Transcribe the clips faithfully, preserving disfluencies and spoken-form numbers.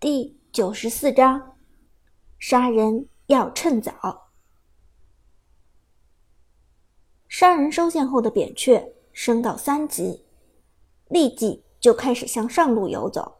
第九十四章，杀人要趁早。杀人收线后的扁鹊升到三级，立即就开始向上路游走。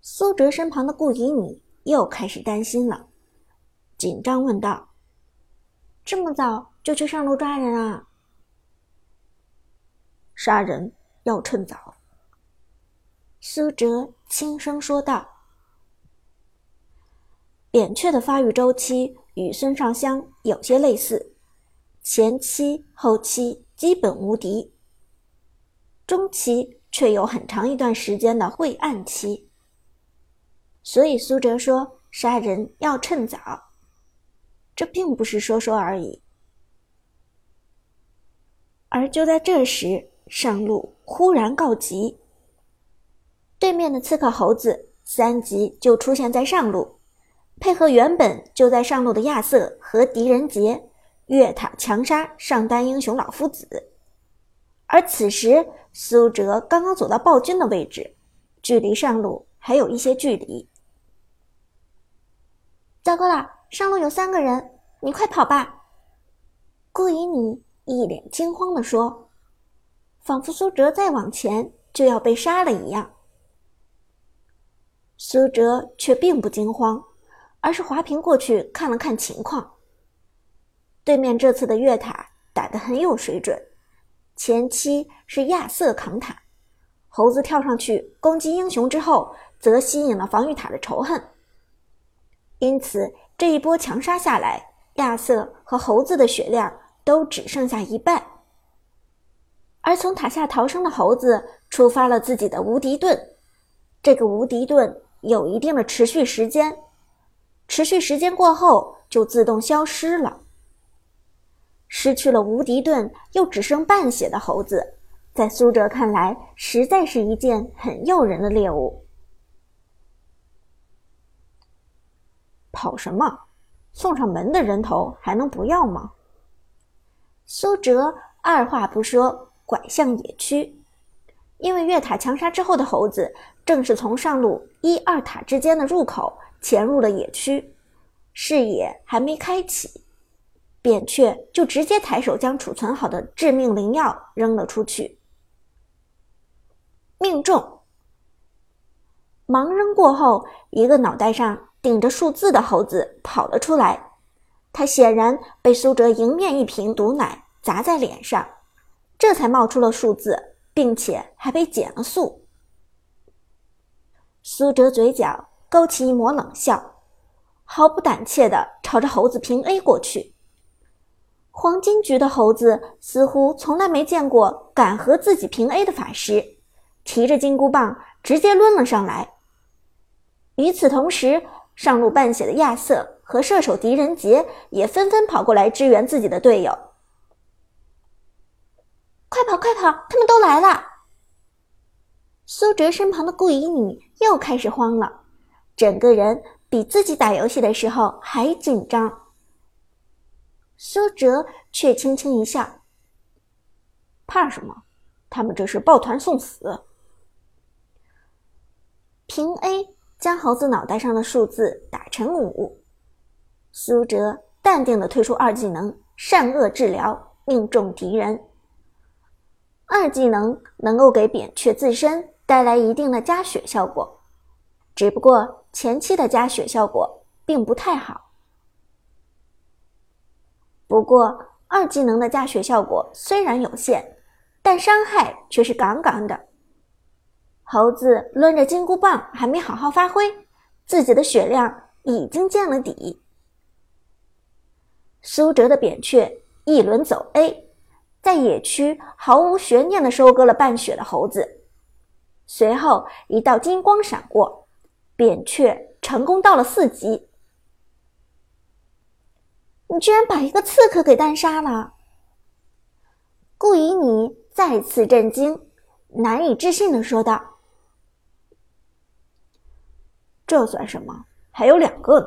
苏哲身旁的顾以女又开始担心了，紧张问道：“这么早就去上路抓人啊？”“杀人要趁早。”苏哲轻声说道。扁鹊的发育周期与孙尚香有些类似，前期后期基本无敌，中期却有很长一段时间的晦暗期，所以苏哲说杀人要趁早，这并不是说说而已。而就在这时，上路忽然告急，对面的刺客猴子三级就出现在上路，配合原本就在上路的亚瑟和狄仁杰越塔强杀上单英雄老夫子。而此时苏哲刚刚走到暴君的位置，距离上路还有一些距离。糟糕了，上路有三个人，你快跑吧！顾以女一脸惊慌地说，仿佛苏哲再往前就要被杀了一样。苏哲却并不惊慌，而是滑屏过去看了看情况。对面这次的越塔打得很有水准，前期是亚瑟扛塔，猴子跳上去攻击英雄之后，则吸引了防御塔的仇恨。因此这一波强杀下来，亚瑟和猴子的血量都只剩下一半。而从塔下逃生的猴子触发了自己的无敌盾，这个无敌盾有一定的持续时间，持续时间过后就自动消失了。失去了无敌盾又只剩半血的猴子，在苏哲看来实在是一件很诱人的猎物。跑什么？送上门的人头还能不要吗？苏哲二话不说拐向野区，因为越塔强杀之后的猴子正是从上路一二塔之间的入口潜入了野区，视野还没开启，扁鹊就直接抬手将储存好的致命灵药扔了出去，命中。盲扔过后，一个脑袋上顶着数字的猴子跑了出来，他显然被苏哲迎面一瓶毒奶砸在脸上，这才冒出了数字，并且还被减了速。苏哲嘴角勾起一抹冷笑，毫不胆怯地朝着猴子平 A 过去。黄金局的猴子似乎从来没见过敢和自己平 A 的法师，提着金箍棒直接抡了上来。与此同时，上路半血的亚瑟和射手狄仁杰也纷纷跑过来支援自己的队友。快跑快跑，他们都来了！苏哲身旁的顾以女又开始慌了，整个人比自己打游戏的时候还紧张。苏哲却轻轻一笑，怕什么？他们这是抱团送死。平 A 将猴子脑袋上的数字打成五，苏哲淡定地推出二技能善恶治疗，命中敌人。二技能能够给扁鹊自身带来一定的加血效果，只不过前期的加血效果并不太好。不过二技能的加血效果虽然有限，但伤害却是杠杠的。猴子抡着金箍棒还没好好发挥，自己的血量已经见了底。苏哲的扁鹊一轮走 A，在野区毫无悬念地收割了半血的猴子，随后一道金光闪过，扁鹊成功到了四级。你居然把一个刺客给单杀了！顾以女再次震惊，难以置信地说道。这算什么？还有两个呢。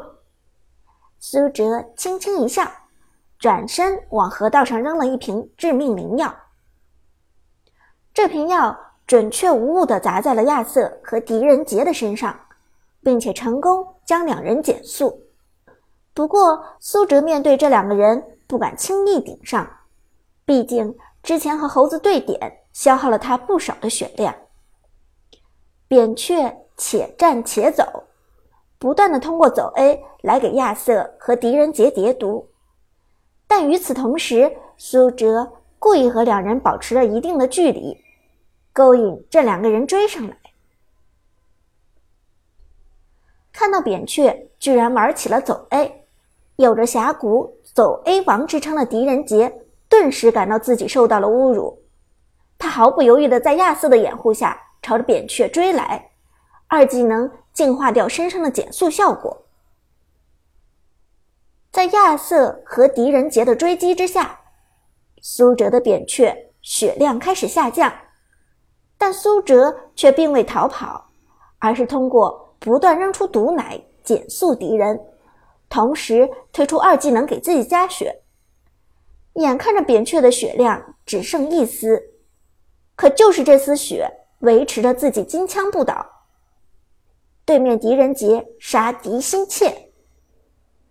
苏哲轻轻一笑，转身往河道上扔了一瓶致命灵药，这瓶药准确无误地砸在了亚瑟和狄仁杰的身上，并且成功将两人减速。不过苏哲面对这两个人不敢轻易顶上，毕竟之前和猴子对点消耗了他不少的血量。扁鹊且战且走，不断的通过走 A 来给亚瑟和狄仁杰叠毒，但与此同时苏哲故意和两人保持了一定的距离，勾引这两个人追上来。看到扁鹊居然玩起了走 A， 有着峡谷走 A 王之称的狄仁杰顿时感到自己受到了侮辱，他毫不犹豫地在亚瑟的掩护下朝着扁鹊追来，二技能净化掉身上的减速效果。在亚瑟和狄仁杰的追击之下，苏哲的扁鹊血量开始下降，但苏哲却并未逃跑，而是通过不断扔出毒奶减速敌人，同时推出二技能给自己加血。眼看着扁鹊的血量只剩一丝，可就是这丝血维持着自己金枪不倒。对面狄仁杰杀敌心切，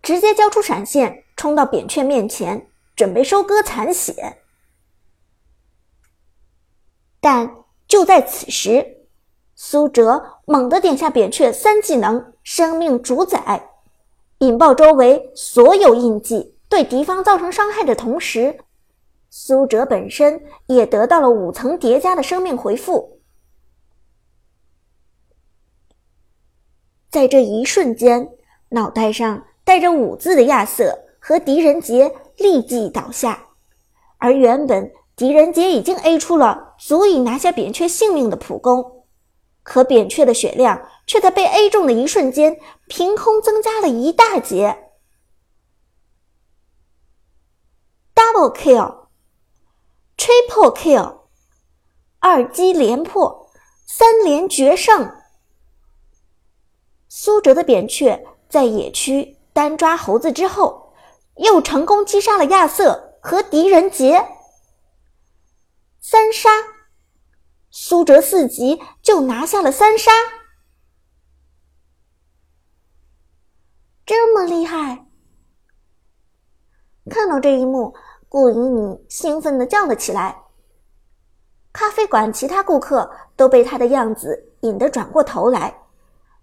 直接交出闪现冲到扁鹊面前，准备收割残血。但就在此时，苏哲猛地点下扁鹊三技能生命主宰，引爆周围所有印记，对敌方造成伤害的同时，苏哲本身也得到了五层叠加的生命回复。在这一瞬间，脑袋上带着五字的亚瑟和狄仁杰立即倒下，而原本狄仁杰已经 A 出了足以拿下扁鹊性命的普攻，可扁鹊的血量却在被 A 中的一瞬间凭空增加了一大截。 Double kill， Triple kill， 二击连破，三连决胜。苏哲的扁鹊在野区单抓猴子之后，又成功击杀了亚瑟和狄仁杰。三杀，苏哲四级就拿下了三杀。这么厉害！看到这一幕，顾以你兴奋地叫了起来。咖啡馆其他顾客都被他的样子引得转过头来，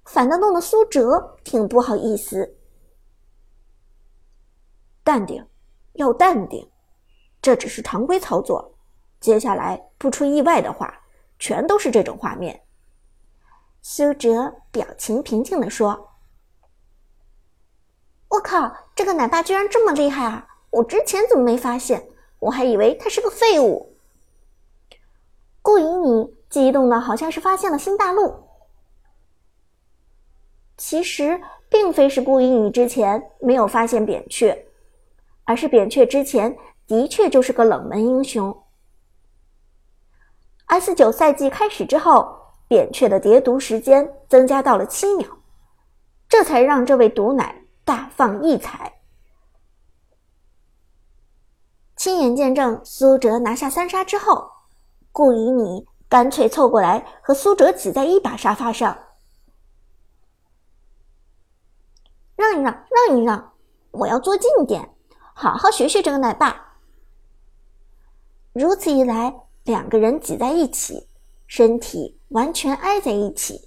反倒弄得苏哲挺不好意思。淡定，要淡定，这只是常规操作，接下来不出意外的话，全都是这种画面。苏哲表情平静地说：我靠，这个奶爸居然这么厉害啊，我之前怎么没发现，我还以为他是个废物。顾以你激动的好像是发现了新大陆。其实并非是顾以你之前没有发现扁鹊，而是扁鹊之前的确就是个冷门英雄。S 九 赛季开始之后，扁鹊的叠毒时间增加到了七秒，这才让这位毒奶大放异彩。亲眼见证苏哲拿下三杀之后，顾以你干脆凑过来和苏哲挤在一把沙发上。让一让，让一让，我要坐近点，好好学学这个奶爸。如此一来，两个人挤在一起，身体完全挨在一起。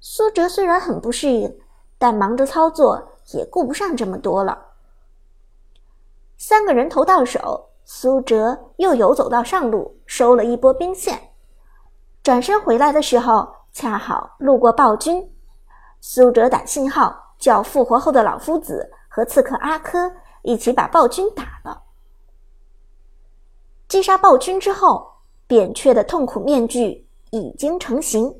苏哲虽然很不适应，但忙着操作也顾不上这么多了。三个人头到手，苏哲又游走到上路，收了一波兵线。转身回来的时候，恰好路过暴君，苏哲打信号叫复活后的老夫子和刺客阿珂一起把暴君打了。击杀暴君之后，扁鹊的痛苦面具已经成型，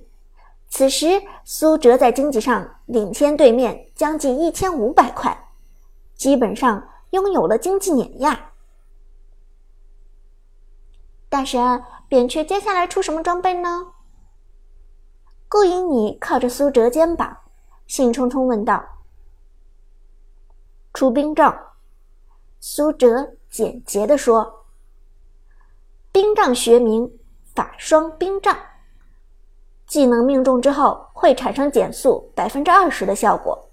此时苏哲在经济上领先对面将近一千五百块，基本上拥有了经济碾压。大神，扁鹊接下来出什么装备呢？顾以你靠着苏哲肩膀兴冲冲问道。出冰杖，苏哲简洁地说。冰杖学名法双冰杖，技能命中之后会产生减速 百分之二十 的效果。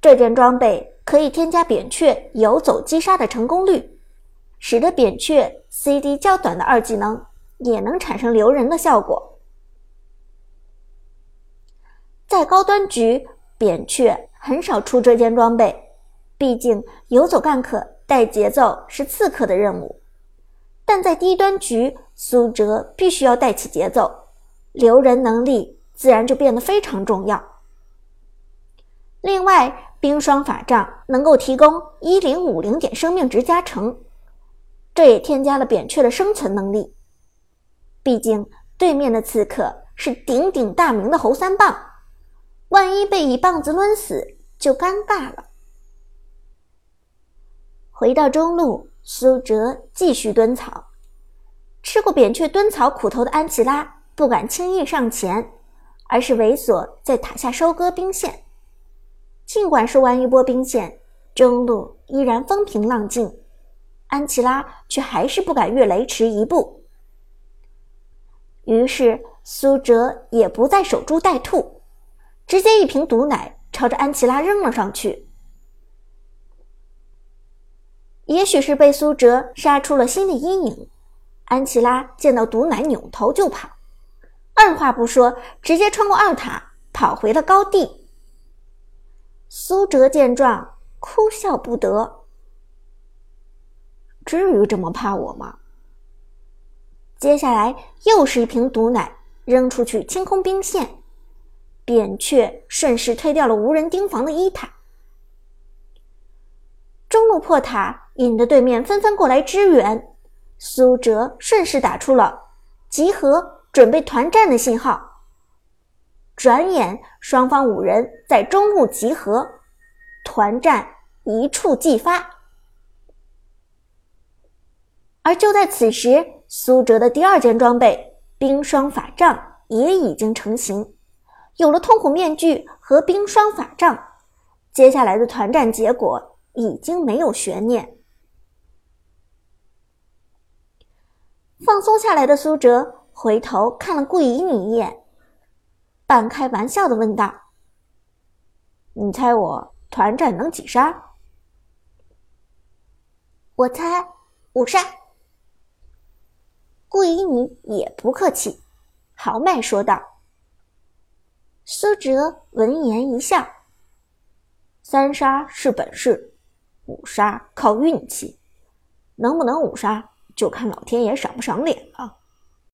这件装备可以添加扁鹊游走击杀的成功率，使得扁鹊 C D 较短的二技能也能产生留人的效果。在高端局，扁鹊很少出这件装备，毕竟游走干咳带节奏是刺客的任务，但在低端局，苏哲必须要带起节奏，留人能力自然就变得非常重要。另外，冰霜法杖能够提供一零五零点生命值加成，这也添加了扁鹊的生存能力。毕竟对面的刺客是鼎鼎大名的侯三棒，万一被一棒子抡死就尴尬了。回到中路，苏哲继续蹲草，吃过扁鹊蹲草苦头的安琪拉不敢轻易上前，而是猥琐在塔下收割兵线。尽管收完一波兵线，中路依然风平浪静，安琪拉却还是不敢越雷池一步。于是苏哲也不再守株待兔，直接一瓶毒奶朝着安琪拉扔了上去。也许是被苏哲杀出了心理阴影，安琪拉见到毒奶扭头就跑，二话不说直接穿过二塔跑回了高地。苏哲见状哭笑不得，至于这么怕我吗？接下来又是一瓶毒奶扔出去清空兵线，扁鹊顺势推掉了无人盯防的一塔。中路破塔引得对面纷纷过来支援，苏哲顺势打出了集合准备团战的信号。转眼双方五人在中路集合，团战一触即发。而就在此时，苏哲的第二件装备冰霜法杖也已经成型，有了痛苦面具和冰霜法杖，接下来的团战结果已经没有悬念。放松下来的苏哲回头看了顾以你一眼，半开玩笑地问道：“你猜我团战能几杀？”“我猜五杀。”顾以你也不客气，豪迈说道。苏哲闻言一笑：“三杀是本事，五杀靠运气，能不能五杀就看老天爷赏不赏脸了。”